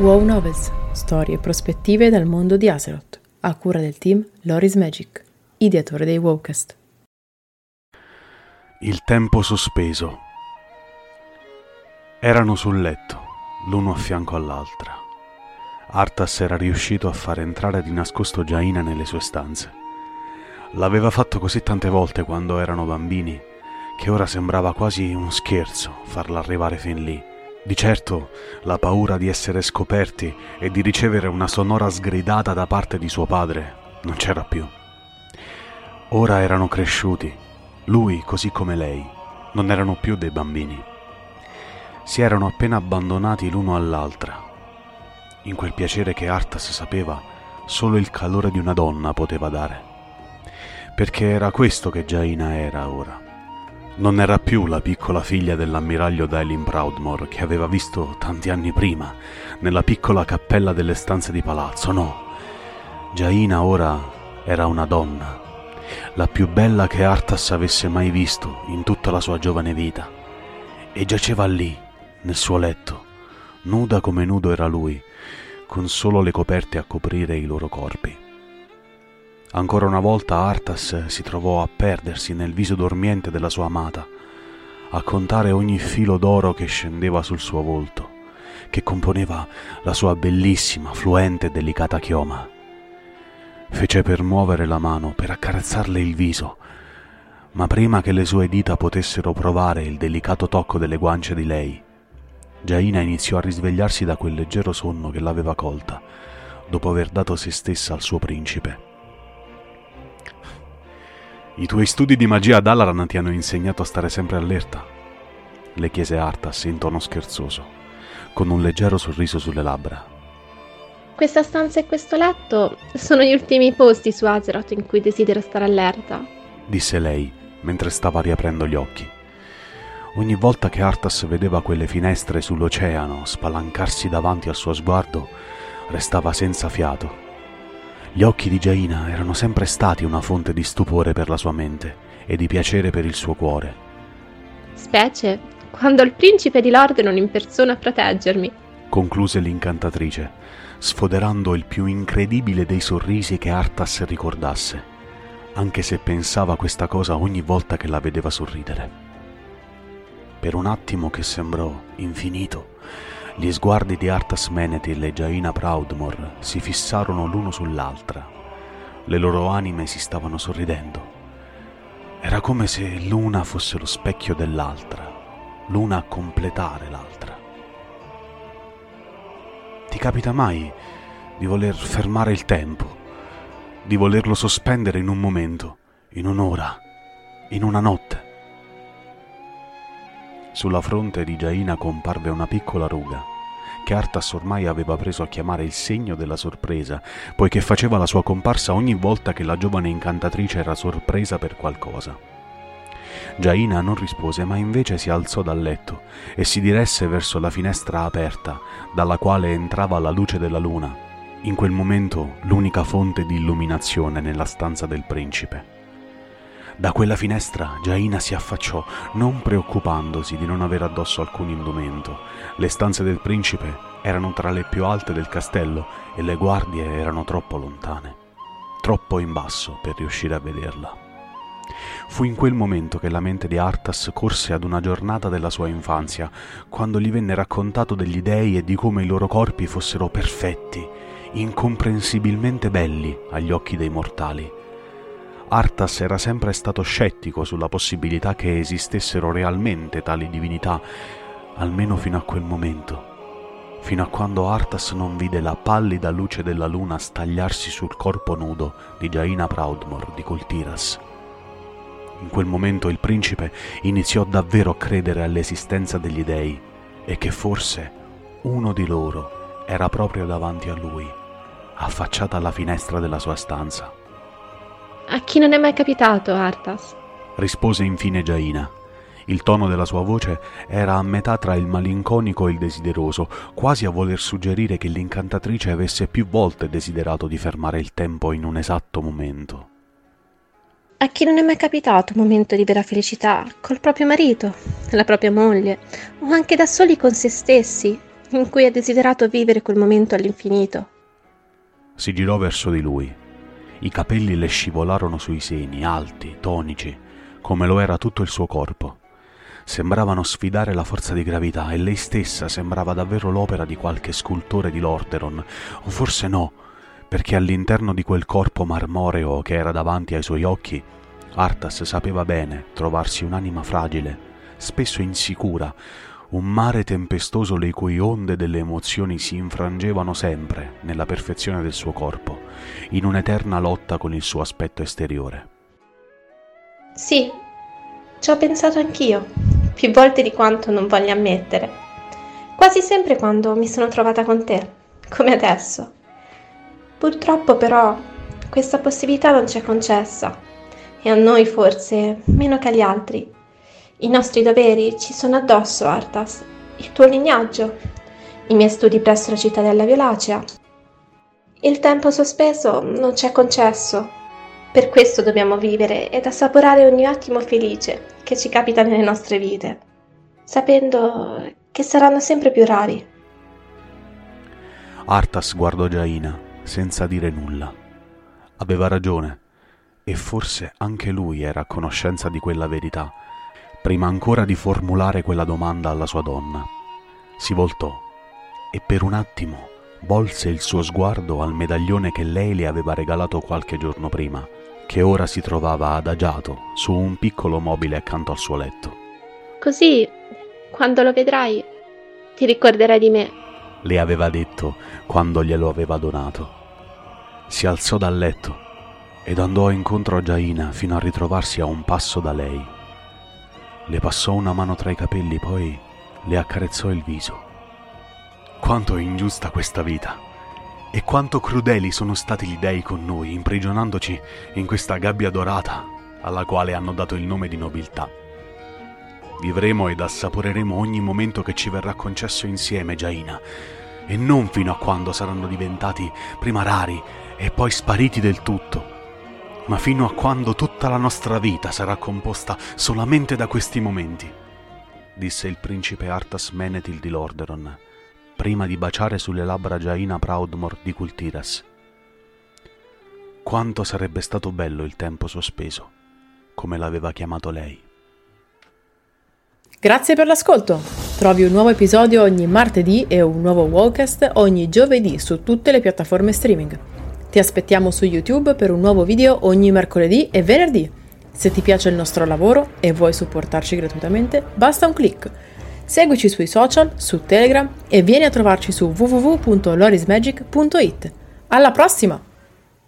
WoW Novels, storie e prospettive dal mondo di Azeroth, a cura del team Lore is Magic, ideatore dei WoWcast. Il tempo sospeso. Erano sul letto, l'uno a fianco all'altra. Arthas era riuscito a far entrare di nascosto Jaina nelle sue stanze. L'aveva fatto così tante volte quando erano bambini, che ora sembrava quasi uno scherzo farla arrivare fin lì. Di certo, la paura di essere scoperti e di ricevere una sonora sgridata da parte di suo padre non c'era più. Ora erano cresciuti, lui così come lei, non erano più dei bambini. Si erano appena abbandonati l'uno all'altra. In quel piacere che Arthas sapeva, solo il calore di una donna poteva dare. Perché era questo che Jaina era ora. Non era più la piccola figlia dell'ammiraglio Jaina Proudmoore che aveva visto tanti anni prima, nella piccola cappella delle stanze di palazzo, no. Jaina ora era una donna, la più bella che Arthas avesse mai visto in tutta la sua giovane vita, e giaceva lì, nel suo letto, nuda come nudo era lui, con solo le coperte a coprire i loro corpi. Ancora una volta Arthas si trovò a perdersi nel viso dormiente della sua amata, a contare ogni filo d'oro che scendeva sul suo volto, che componeva la sua bellissima, fluente e delicata chioma. Fece per muovere la mano, per accarezzarle il viso, ma prima che le sue dita potessero provare il delicato tocco delle guance di lei, Jaina iniziò a risvegliarsi da quel leggero sonno che l'aveva colta, dopo aver dato se stessa al suo principe. «I tuoi studi di magia a Dalaran ti hanno insegnato a stare sempre allerta?» le chiese Arthas in tono scherzoso, con un leggero sorriso sulle labbra. «Questa stanza e questo letto sono gli ultimi posti su Azeroth in cui desidero stare allerta», disse lei, mentre stava riaprendo gli occhi. Ogni volta che Arthas vedeva quelle finestre sull'oceano spalancarsi davanti al suo sguardo, restava senza fiato. Gli occhi di Jaina erano sempre stati una fonte di stupore per la sua mente e di piacere per il suo cuore. «Specie quando il principe di Lordaeron in persona a proteggermi», concluse l'incantatrice, sfoderando il più incredibile dei sorrisi che Arthas ricordasse, anche se pensava questa cosa ogni volta che la vedeva sorridere. Per un attimo che sembrò infinito, gli sguardi di Arthas Menethil e Jaina Proudmoore si fissarono l'uno sull'altra. Le loro anime si stavano sorridendo. Era come se l'una fosse lo specchio dell'altra, l'una a completare l'altra. Ti capita mai di voler fermare il tempo, di volerlo sospendere in un momento, in un'ora, in una notte? Sulla fronte di Jaina comparve una piccola ruga, che Arthas ormai aveva preso a chiamare il segno della sorpresa, poiché faceva la sua comparsa ogni volta che la giovane incantatrice era sorpresa per qualcosa. Jaina non rispose, ma invece si alzò dal letto e si diresse verso la finestra aperta, dalla quale entrava la luce della luna, in quel momento l'unica fonte di illuminazione nella stanza del principe. Da quella finestra Jaina si affacciò, non preoccupandosi di non avere addosso alcun indumento. Le stanze del principe erano tra le più alte del castello e le guardie erano troppo lontane, troppo in basso per riuscire a vederla. Fu in quel momento che la mente di Arthas corse ad una giornata della sua infanzia, quando gli venne raccontato degli dei e di come i loro corpi fossero perfetti, incomprensibilmente belli agli occhi dei mortali. Arthas era sempre stato scettico sulla possibilità che esistessero realmente tali divinità, almeno fino a quel momento, fino a quando Arthas non vide la pallida luce della luna stagliarsi sul corpo nudo di Jaina Proudmoore di Coltiras. In quel momento il principe iniziò davvero a credere all'esistenza degli dei e che forse uno di loro era proprio davanti a lui, affacciata alla finestra della sua stanza. «A chi non è mai capitato, Arthas?» rispose infine Jaina. Il tono della sua voce era a metà tra il malinconico e il desideroso, quasi a voler suggerire che l'incantatrice avesse più volte desiderato di fermare il tempo in un esatto momento. «A chi non è mai capitato un momento di vera felicità, col proprio marito, la propria moglie, o anche da soli con se stessi, in cui ha desiderato vivere quel momento all'infinito. Si girò verso di lui. I capelli le scivolarono sui seni, alti, tonici, come lo era tutto il suo corpo. Sembravano sfidare la forza di gravità e lei stessa sembrava davvero l'opera di qualche scultore di Lordaeron, o forse no, perché all'interno di quel corpo marmoreo che era davanti ai suoi occhi, Arthas sapeva bene trovarsi un'anima fragile, spesso insicura, un mare tempestoso le cui onde delle emozioni si infrangevano sempre nella perfezione del suo corpo, in un'eterna lotta con il suo aspetto esteriore. Sì, ci ho pensato anch'io, più volte di quanto non voglia ammettere. Quasi sempre quando mi sono trovata con te, come adesso. Purtroppo però questa possibilità non ci è concessa, e a noi forse meno che agli altri. I nostri doveri ci sono addosso, Arthas, il tuo lignaggio, i miei studi presso la cittadella violacea. Il tempo sospeso non ci è concesso, per questo dobbiamo vivere ed assaporare ogni attimo felice che ci capita nelle nostre vite, sapendo che saranno sempre più rari. Arthas guardò Jaina senza dire nulla. Aveva ragione, e forse anche lui era a conoscenza di quella verità, prima ancora di formulare quella domanda alla sua donna. Si voltò e per un attimo volse il suo sguardo al medaglione che lei le aveva regalato qualche giorno prima, che ora si trovava adagiato su un piccolo mobile accanto al suo letto. Così, quando lo vedrai, ti ricorderai di me, le aveva detto quando glielo aveva donato. Si alzò dal letto ed andò incontro a Jaina fino a ritrovarsi a un passo da lei. Le passò una mano tra i capelli, poi le accarezzò il viso. Quanto è ingiusta questa vita, e quanto crudeli sono stati gli dei con noi, imprigionandoci in questa gabbia dorata alla quale hanno dato il nome di nobiltà. Vivremo ed assaporeremo ogni momento che ci verrà concesso insieme, Jaina, e non fino a quando saranno diventati prima rari e poi spariti del tutto, ma fino a quando tutta la nostra vita sarà composta solamente da questi momenti, disse il principe Arthas Menethil di Lordaeron, prima di baciare sulle labbra Jaina Proudmoore di Kultiras. Quanto sarebbe stato bello il tempo sospeso, come l'aveva chiamato lei. Grazie per l'ascolto! Trovi un nuovo episodio ogni martedì e un nuovo WoWcast ogni giovedì su tutte le piattaforme streaming. Ti aspettiamo su YouTube per un nuovo video ogni mercoledì e venerdì. Se ti piace il nostro lavoro e vuoi supportarci gratuitamente, basta un click. Seguici sui social, su Telegram e vieni a trovarci su www.loreismagic.it. Alla prossima!